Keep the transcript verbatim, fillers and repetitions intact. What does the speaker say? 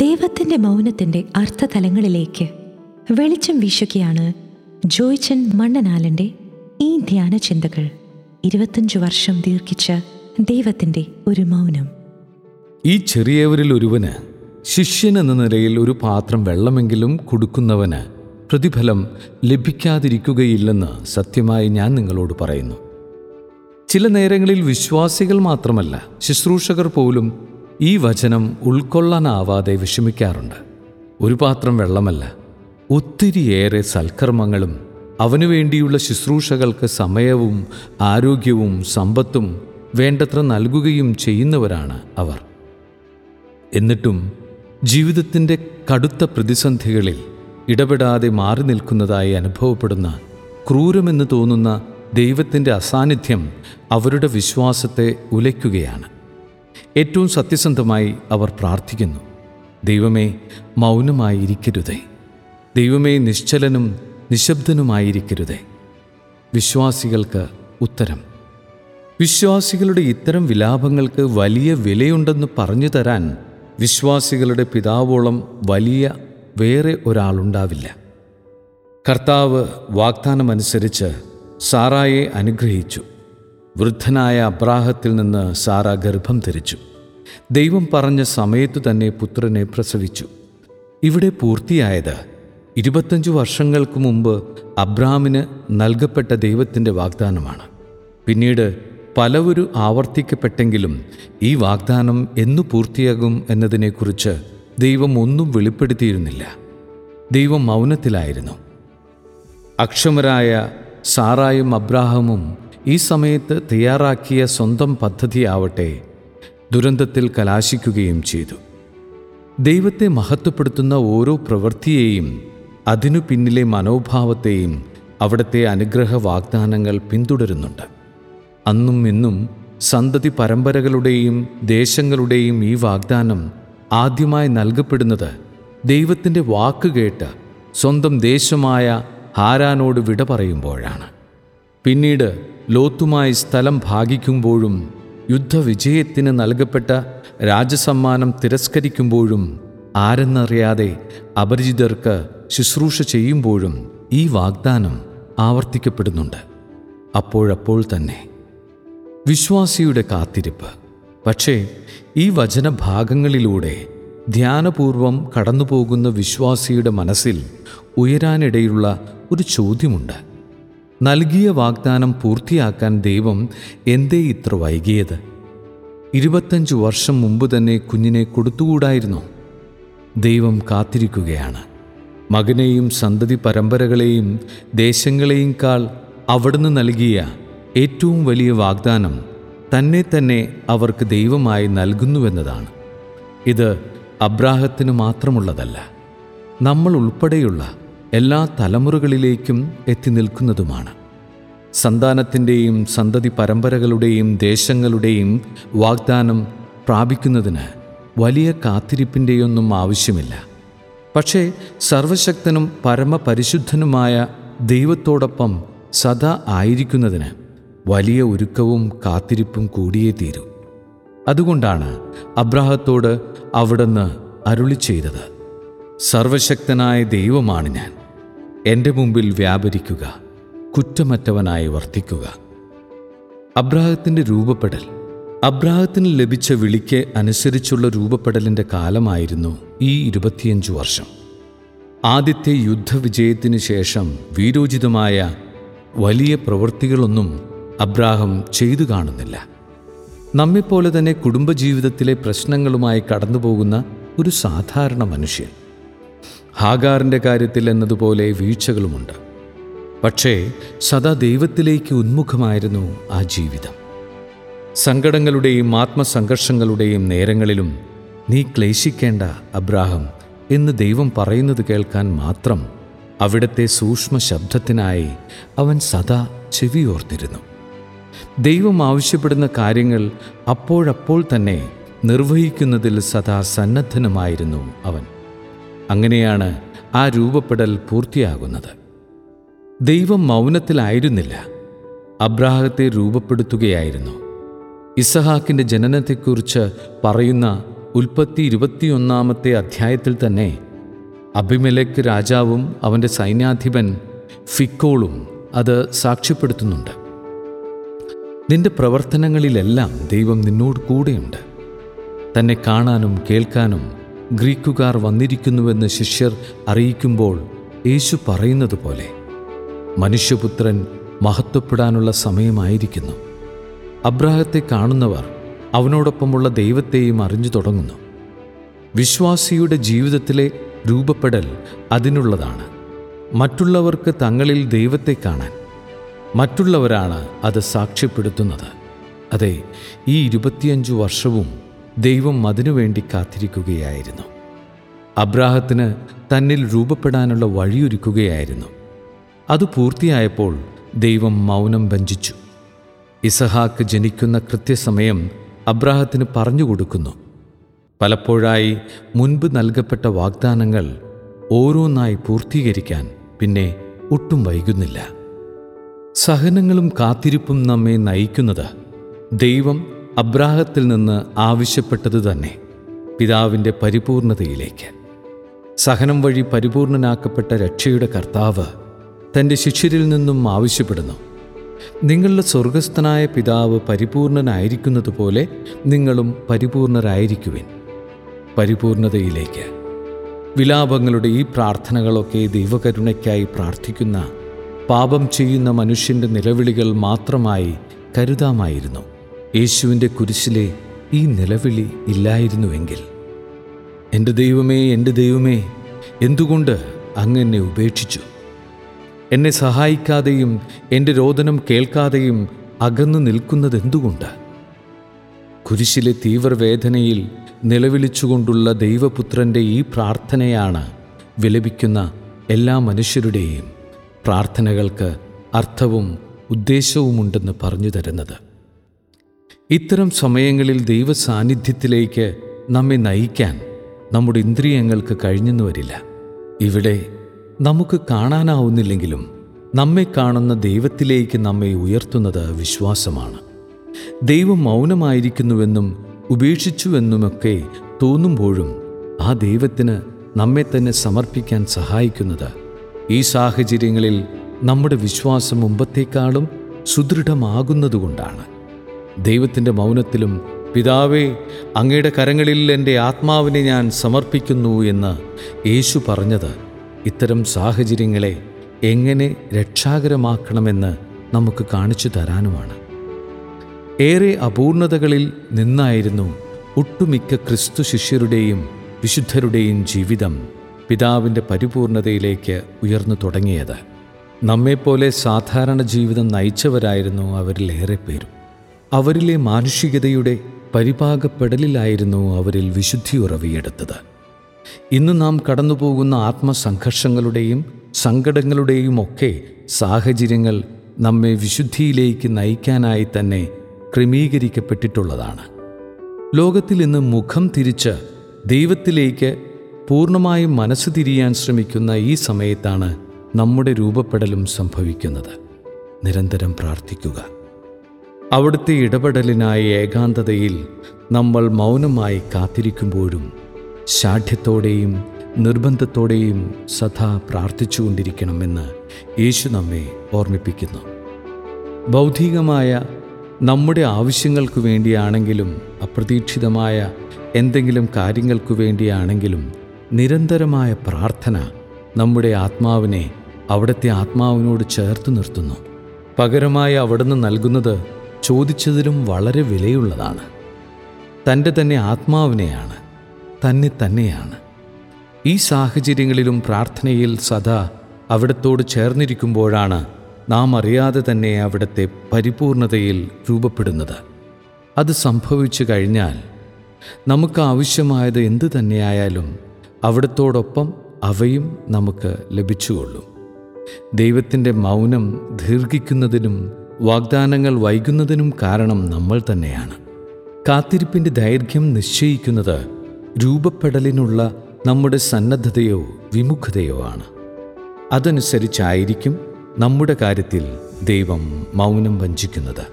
ദൈവത്തിൻ്റെ മൗനത്തിൻ്റെ അർത്ഥതലങ്ങളിലേക്ക് വെളിച്ചം വീശുകയാണ് ജോയ്ച്ചൻ മണ്ണനാലൻ്റെ ഈ ധ്യാന ചിന്തകൾ. ഇരുപത്തഞ്ചു വർഷം ദീർഘിച്ച ദൈവത്തിൻ്റെ ഒരു മൗനം. ഈ ചെറിയവരിൽ ഒരുവന്, ശിഷ്യൻ എന്ന നിലയിൽ ഒരു പാത്രം വെള്ളമെങ്കിലും കൊടുക്കുന്നവന് പ്രതിഫലം ലഭിക്കാതിരിക്കുകയില്ലെന്ന് സത്യമായി ഞാൻ നിങ്ങളോട് പറയുന്നു. ചില നേരങ്ങളിൽ വിശ്വാസികൾ മാത്രമല്ല, ശുശ്രൂഷകർ പോലും ഈ വചനം ഉൾക്കൊള്ളാനാവാതെ വിഷമിക്കാറുണ്ട്. ഒരു പാത്രം വെള്ളമല്ല, ഒത്തിരിയേറെ സൽക്കർമ്മങ്ങളും അവനുവേണ്ടിയുള്ള ശുശ്രൂഷകൾക്ക് സമയവും ആരോഗ്യവും സമ്പത്തും വേണ്ടത്ര നൽകുകയും ചെയ്യുന്നവരാണ് അവർ. എന്നിട്ടും ജീവിതത്തിൻ്റെ കടുത്ത പ്രതിസന്ധികളിൽ ഇടപെടാതെ മാറി നിൽക്കുന്നതായി അനുഭവപ്പെടുന്ന, ക്രൂരമെന്ന് തോന്നുന്ന ദൈവത്തിൻ്റെ അസാന്നിധ്യം അവരുടെ വിശ്വാസത്തെ ഉലയ്ക്കുകയാണ്. ഏറ്റവും സത്യസന്ധമായി അവർ പ്രാർത്ഥിക്കുന്നു, ദൈവമേ മൗനമായിരിക്കരുതേ, ദൈവമേ നിശ്ചലനും നിശബ്ദനുമായിരിക്കരുതേ. വിശ്വാസികൾക്ക് ഉത്തരം. വിശ്വാസികളുടെ ഇത്തരം വിലാപങ്ങൾക്ക് വലിയ വിലയുണ്ടെന്ന് പറഞ്ഞു തരാൻ വിശ്വാസികളുടെ പിതാവോളം വലിയ വേറെ ഒരാളുണ്ടാവില്ല. കർത്താവ് വാഗ്ദാനമനുസരിച്ച് സാറായെ അനുഗ്രഹിച്ചു. വൃദ്ധനായ അബ്രാഹത്തിൽ നിന്ന് സാറ ഗർഭം ധരിച്ചു. ദൈവം പറഞ്ഞ സമയത്തു തന്നെ പുത്രനെ പ്രസവിച്ചു. ഇവിടെ പൂർത്തിയായത് ഇരുപത്തഞ്ചു വർഷങ്ങൾക്ക് മുമ്പ് അബ്രാമിന് നൽകപ്പെട്ട ദൈവത്തിൻ്റെ വാഗ്ദാനമാണ്. പിന്നീട് പലവരും ആവർത്തിക്കപ്പെട്ടെങ്കിലും ഈ വാഗ്ദാനം എന്നു പൂർത്തിയാകും എന്നതിനെക്കുറിച്ച് ദൈവം ഒന്നും വെളിപ്പെടുത്തിയിരുന്നില്ല. ദൈവം മൗനത്തിലായിരുന്നു. അക്ഷമരായ സാറായും അബ്രാഹമും ഈ സമയത്ത് തയ്യാറാക്കിയ സ്വന്തം പദ്ധതിയാവട്ടെ ദുരന്തത്തിൽ കലാശിക്കുകയും ചെയ്തു. ദൈവത്തെ മഹത്വപ്പെടുത്തുന്ന ഓരോ പ്രവൃത്തിയെയും അതിനു പിന്നിലെ മനോഭാവത്തെയും അവിടുത്തെ അനുഗ്രഹ വാഗ്ദാനങ്ങൾ പിന്തുടരുന്നുണ്ട്. അന്നും ഇന്നും സന്തതി പരമ്പരകളുടെയും ദേശങ്ങളുടെയും ഈ വാഗ്ദാനം ആദ്യമായി നൽകപ്പെടുന്നത് ദൈവത്തിൻ്റെ വാക്കുകേട്ട് സ്വന്തം ദേശമായ ഹാരാനോട് വിട പറയുമ്പോഴാണ്. പിന്നീട് ലോത്തുമായി സ്ഥലം ഭാഗിക്കുമ്പോഴും യുദ്ധവിജയത്തിന് നൽകപ്പെട്ട രാജസമ്മാനം തിരസ്കരിക്കുമ്പോഴും ആരെന്നറിയാതെ അപരിചിതർക്ക് ശുശ്രൂഷ ചെയ്യുമ്പോഴും ഈ വാഗ്ദാനം ആവർത്തിക്കപ്പെടുന്നുണ്ട്, അപ്പോഴപ്പോൾ തന്നെ. വിശ്വാസിയുടെ കാത്തിരിപ്പ്. പക്ഷേ ഈ വചനഭാഗങ്ങളിലൂടെ ധ്യാനപൂർവം കടന്നുപോകുന്ന വിശ്വാസിയുടെ മനസ്സിൽ ഉയരാനിടയുള്ള ഒരു ചോദ്യമുണ്ട്. നൽകിയ വാഗ്ദാനം പൂർത്തിയാക്കാൻ ദൈവം എന്തേ ഇത്ര വൈകിയത്? ഇരുപത്തഞ്ചു വർഷം മുമ്പ് തന്നെ കുഞ്ഞിനെ കൊടുത്തുകൂടായിരുന്നോ? ദൈവം കാത്തിരിക്കുകയാണ്. മകനെയും സന്തതി പരമ്പരകളെയും ദേശങ്ങളെയുംക്കാൾ അവിടുന്ന് നൽകിയ ഏറ്റവും വലിയ വാഗ്ദാനം തന്നെ തന്നെ അവർക്ക് ദൈവമായി നൽകുന്നുവെന്നതാണ്. ഇത് അബ്രാഹത്തിന് മാത്രമുള്ളതല്ല, നമ്മൾ ഉൾപ്പെടെയുള്ള എല്ലാ തലമുറകളിലേക്കും എത്തി നിൽക്കുന്നതുമാണ്. സന്താനത്തിൻ്റെയും സന്തതി പരമ്പരകളുടെയും ദേശങ്ങളുടെയും വാഗ്ദാനം പ്രാപിക്കുന്നതിന് വലിയ കാത്തിരിപ്പിൻ്റെയൊന്നും ആവശ്യമില്ല. പക്ഷേ സർവശക്തനും പരമപരിശുദ്ധനുമായ ദൈവത്തോടൊപ്പം സദാ ആയിരിക്കുന്നതിന് വലിയ ഒരുക്കവും കാത്തിരിപ്പും കൂടിയേ തീരൂ. അതുകൊണ്ടാണ് അബ്രാഹത്തോട് അവിടുന്ന് അരുളി ചെയ്തത്, സർവശക്തനായ ദൈവമാണ് ഞാൻ, എൻ്റെ മുമ്പിൽ വ്യാപരിക്കുക, കുറ്റമറ്റവനായി വർത്തിക്കുക. അബ്രാഹത്തിൻ്റെ രൂപപ്പെടൽ. അബ്രാഹത്തിന് ലഭിച്ച വിളിക്ക് അനുസരിച്ചുള്ള രൂപപ്പെടലിൻ്റെ കാലമായിരുന്നു ഈ ഇരുപത്തിയഞ്ചു വർഷം. ആദ്യത്തെ യുദ്ധവിജയത്തിന് ശേഷം വീരോചിതമായ വലിയ പ്രവൃത്തികളൊന്നും അബ്രാഹം ചെയ്തു കാണുന്നില്ല. നമ്മെപ്പോലെ തന്നെ കുടുംബജീവിതത്തിലെ പ്രശ്നങ്ങളുമായി കടന്നുപോകുന്ന ഒരു സാധാരണ മനുഷ്യൻ. ഹാഗാറിൻ്റെ കാര്യത്തിൽ എന്നതുപോലെ വീഴ്ചകളുമുണ്ട്. പക്ഷേ സദാ ദൈവത്തിലേക്ക് ഉന്മുഖമായിരുന്നു ആ ജീവിതം. സങ്കടങ്ങളുടെയും ആത്മസംഘർഷങ്ങളുടെയും നേരങ്ങളിലും നീ ക്ലേശിക്കേണ്ട അബ്രാഹം എന്ന് ദൈവം പറയുന്നത് കേൾക്കാൻ മാത്രം അവിടുത്തെ സൂക്ഷ്മ ശബ്ദത്തിനായി അവൻ സദാ ചെവിയോർത്തിരുന്നു. ദൈവം ആവശ്യപ്പെടുന്ന കാര്യങ്ങൾ അപ്പോഴപ്പോൾ തന്നെ നിർവഹിക്കുന്നതിൽ സദാ സന്നദ്ധനുമായിരുന്നു അവൻ. അങ്ങനെയാണ് ആ രൂപപ്പെടൽ പൂർത്തിയാകുന്നത്. ദൈവം മൗനത്തിലായിരുന്നില്ല, അബ്രാഹത്തെ രൂപപ്പെടുത്തുകയായിരുന്നു. ഇസഹാക്കിൻ്റെ ജനനത്തെക്കുറിച്ച് പറയുന്ന ഉൽപ്പത്തി ഇരുപത്തിയൊന്നാമത്തെ അധ്യായത്തിൽ തന്നെ അബിമേലെക്ക് രാജാവും അവൻ്റെ സൈന്യാധിപൻ ഫിക്കോളും അത് സാക്ഷ്യപ്പെടുത്തുന്നുണ്ട്. നിന്റെ പ്രവർത്തനങ്ങളിലെല്ലാം ദൈവം നിന്നോട് കൂടെയുണ്ട്. തന്നെ കാണാനും കേൾക്കാനും ഗ്രീക്കുകാർ വന്നിരിക്കുന്നുവെന്ന് ശിഷ്യർ അറിയിക്കുമ്പോൾ യേശു പറയുന്നത് പോലെ മനുഷ്യപുത്രൻ മഹത്വപ്പെടാനുള്ള സമയമായിരിക്കുന്നു. അബ്രാഹത്തെ കാണുന്നവർ അവനോടൊപ്പമുള്ള ദൈവത്തെയും അറിഞ്ഞു തുടങ്ങുന്നു. വിശ്വാസിയുടെ ജീവിതത്തിലെ രൂപപ്പെടൽ അതിനുള്ളതാണ്. മറ്റുള്ളവർക്ക് തങ്ങളിൽ ദൈവത്തെ കാണാൻ മറ്റുള്ളവരാണ് അത് സാക്ഷ്യപ്പെടുത്തുന്നത്. അതെ, ഈ ഇരുപത്തിയഞ്ചു വർഷവും ദൈവം അതിനുവേണ്ടി കാത്തിരിക്കുകയായിരുന്നു. അബ്രാഹത്തിന് തന്നിൽ രൂപപ്പെടാനുള്ള വഴിയൊരുക്കുകയായിരുന്നു. അത് പൂർത്തിയായപ്പോൾ ദൈവം മൗനം ഭഞ്ജിച്ചു. ഇസഹാക്ക് ജനിക്കുന്ന കൃത്യസമയം അബ്രാഹത്തിന് പറഞ്ഞുകൊടുക്കുന്നു. പലപ്പോഴായി മുൻപ് നൽകപ്പെട്ട വാഗ്ദാനങ്ങൾ ഓരോന്നായി പൂർത്തീകരിക്കാൻ പിന്നെ ഒട്ടും വൈകുന്നില്ല. സഹനങ്ങളും കാത്തിരിപ്പും നമ്മെ നയിക്കുന്നത് ദൈവം അബ്രാഹത്തിൽ നിന്ന് ആവശ്യപ്പെട്ടത് തന്നെ, പിതാവിൻ്റെ പരിപൂർണതയിലേക്ക്. സഹനം വഴി പരിപൂർണനാക്കപ്പെട്ട രക്ഷയുടെ കർത്താവ് തൻ്റെ ശിഷ്യരിൽ നിന്നും ആവശ്യപ്പെടുന്നു, നിങ്ങളുടെ സ്വർഗസ്ഥനായ പിതാവ് പരിപൂർണനായിരിക്കുന്നത് പോലെ നിങ്ങളും പരിപൂർണരായിരിക്കുവിൻ, പരിപൂർണതയിലേക്ക്. വിലാപങ്ങളുടെ ഈ പ്രാർത്ഥനകളൊക്കെ ദൈവകരുണയ്ക്കായി പ്രാർത്ഥിക്കുന്ന പാപം ചെയ്യുന്ന മനുഷ്യൻ്റെ നിലവിളികൾ മാത്രമായി കരുതാമായിരുന്നു. യേശുവിൻ്റെ കുരിശിലെ ഈ നിലവിളി ഇല്ലായിരുന്നുവെങ്കിൽ, എൻ്റെ ദൈവമേ, എൻ്റെ ദൈവമേ, എന്തുകൊണ്ട് അങ്ങ് എന്നെ ഉപേക്ഷിച്ചു, എന്നെ സഹായിക്കാതെയും എൻ്റെ രോദനം കേൾക്കാതെയും അകന്നു നിൽക്കുന്നതെന്തുകൊണ്ട്? കുരിശിലെ തീവ്രവേദനയിൽ നിലവിളിച്ചുകൊണ്ടുള്ള ദൈവപുത്രൻ്റെ ഈ പ്രാർത്ഥനയാണ് വിലപിക്കുന്ന എല്ലാ മനുഷ്യരുടെയും പ്രാർത്ഥനകൾക്ക് അർത്ഥവും ഉദ്ദേശവുമുണ്ടെന്ന് പറഞ്ഞു തരുന്നത്. ഇത്തരം സമയങ്ങളിൽ ദൈവസാന്നിധ്യത്തിലേക്ക് നമ്മെ നയിക്കാൻ നമ്മുടെ ഇന്ദ്രിയങ്ങൾക്ക് കഴിഞ്ഞെന്ന് വരില്ല. ഇവിടെ നമുക്ക് കാണാനാവുന്നില്ലെങ്കിലും നമ്മെ കാണുന്ന ദൈവത്തിലേക്ക് നമ്മെ ഉയർത്തുന്നത് വിശ്വാസമാണ്. ദൈവം മൗനമായിരിക്കുന്നുവെന്നും ഉപേക്ഷിച്ചുവെന്നുമൊക്കെ തോന്നുമ്പോഴും ആ ദൈവത്തിന് നമ്മെ തന്നെ സമർപ്പിക്കാൻ സഹായിക്കുന്നത് ഈ സാഹചര്യങ്ങളിൽ നമ്മുടെ വിശ്വാസം മുമ്പത്തേക്കാളും സുദൃഢമാകുന്നതുകൊണ്ടാണ്. ദൈവത്തിൻ്റെ മൗനത്തിലും പിതാവേ, അങ്ങയുടെ കരങ്ങളിൽ എൻ്റെ ആത്മാവിനെ ഞാൻ സമർപ്പിക്കുന്നു എന്ന് യേശു പറഞ്ഞത് ഇത്തരം സാഹചര്യങ്ങളെ എങ്ങനെ രക്ഷാകരമാക്കണമെന്ന് നമുക്ക് കാണിച്ചു തരാനുമാണ്. ഏറെ അപൂർണതകളിൽ നിന്നായിരുന്നു ഒട്ടുമിക്ക ക്രിസ്തു ശിഷ്യരുടെയും വിശുദ്ധരുടെയും ജീവിതം പിതാവിൻ്റെ പരിപൂർണതയിലേക്ക് ഉയർന്നു തുടങ്ങിയത്. നമ്മെപ്പോലെ സാധാരണ ജീവിതം നയിച്ചവരായിരുന്നു അവരിലേറെ പേരും. അവരിലെ മാനുഷികതയുടെ പരിപാകപ്പെടലിലായിരുന്നു അവരിൽ വിശുദ്ധി ഉറവിയെടുത്തത്. ഇന്ന് നാം കടന്നുപോകുന്ന ആത്മസംഘർഷങ്ങളുടെയും സങ്കടങ്ങളുടെയും ഒക്കെ സാഹചര്യങ്ങൾ നമ്മെ വിശുദ്ധിയിലേക്ക് നയിക്കാനായി തന്നെ ക്രമീകരിക്കപ്പെട്ടിട്ടുള്ളതാണ്. ലോകത്തിൽ ഇന്ന് മുഖം തിരിച്ച് ദൈവത്തിലേക്ക് പൂർണ്ണമായും മനസ്സ് തിരിയാൻ ശ്രമിക്കുന്ന ഈ സമയത്താണ് നമ്മുടെ രൂപപ്പെടലും സംഭവിക്കുന്നത്. നിരന്തരം പ്രാർത്ഥിക്കുക. അവിടുത്തെ ഇടപെടലിനായി ഏകാന്തതയിൽ നമ്മൾ മൗനമായി കാത്തിരിക്കുമ്പോഴും ശാഠ്യത്തോടെയും നിർബന്ധത്തോടെയും സദാ പ്രാർത്ഥിച്ചുകൊണ്ടിരിക്കണമെന്ന് യേശു നമ്മെ ഓർമ്മിപ്പിക്കുന്നു. ബൗദ്ധികമായ നമ്മുടെ ആവശ്യങ്ങൾക്കു വേണ്ടിയാണെങ്കിലും അപ്രതീക്ഷിതമായ എന്തെങ്കിലും കാര്യങ്ങൾക്കു വേണ്ടിയാണെങ്കിലും നിരന്തരമായ പ്രാർത്ഥന നമ്മുടെ ആത്മാവിനെ അവിടുത്തെ ആത്മാവിനോട് ചേർത്ത് നിർത്തുന്നു. പകരമായി അവിടുന്ന് നൽകുന്നത് ചോദിച്ചതിലും വളരെ വിലയുള്ളതാണ്. തൻ്റെ തന്നെ ആത്മാവിനെയാണ്, തന്നെ തന്നെയാണ്. ഈ സാഹചര്യങ്ങളിലും പ്രാർത്ഥനയിൽ സദാ അവിടത്തോട് ചേർന്നിരിക്കുമ്പോഴാണ് നാം അറിയാതെ തന്നെ അവിടുത്തെ പരിപൂർണതയിൽ രൂപപ്പെടുന്നത്. അത് സംഭവിച്ചു കഴിഞ്ഞാൽ നമുക്ക് ആവശ്യമായത് എന്തു തന്നെയായാലും അവിടത്തോടൊപ്പം അവയും നമുക്ക് ലഭിച്ചുകൊള്ളും. ദൈവത്തിൻ്റെ മൗനം ദീർഘിക്കുന്നതിനും വാഗ്ദാനങ്ങൾ വൈകുന്നതിനും കാരണം നമ്മൾ തന്നെയാണ്. കാത്തിരിപ്പിൻ്റെ ദൈർഘ്യം നിശ്ചയിക്കുന്നത് രൂപപ്പെടലിനുള്ള നമ്മുടെ സന്നദ്ധതയോ വിമുഖതയോ ആണ്. അതനുസരിച്ചായിരിക്കും നമ്മുടെ കാര്യത്തിൽ ദൈവം മൗനം ഭഞ്ജിക്കുന്നത്.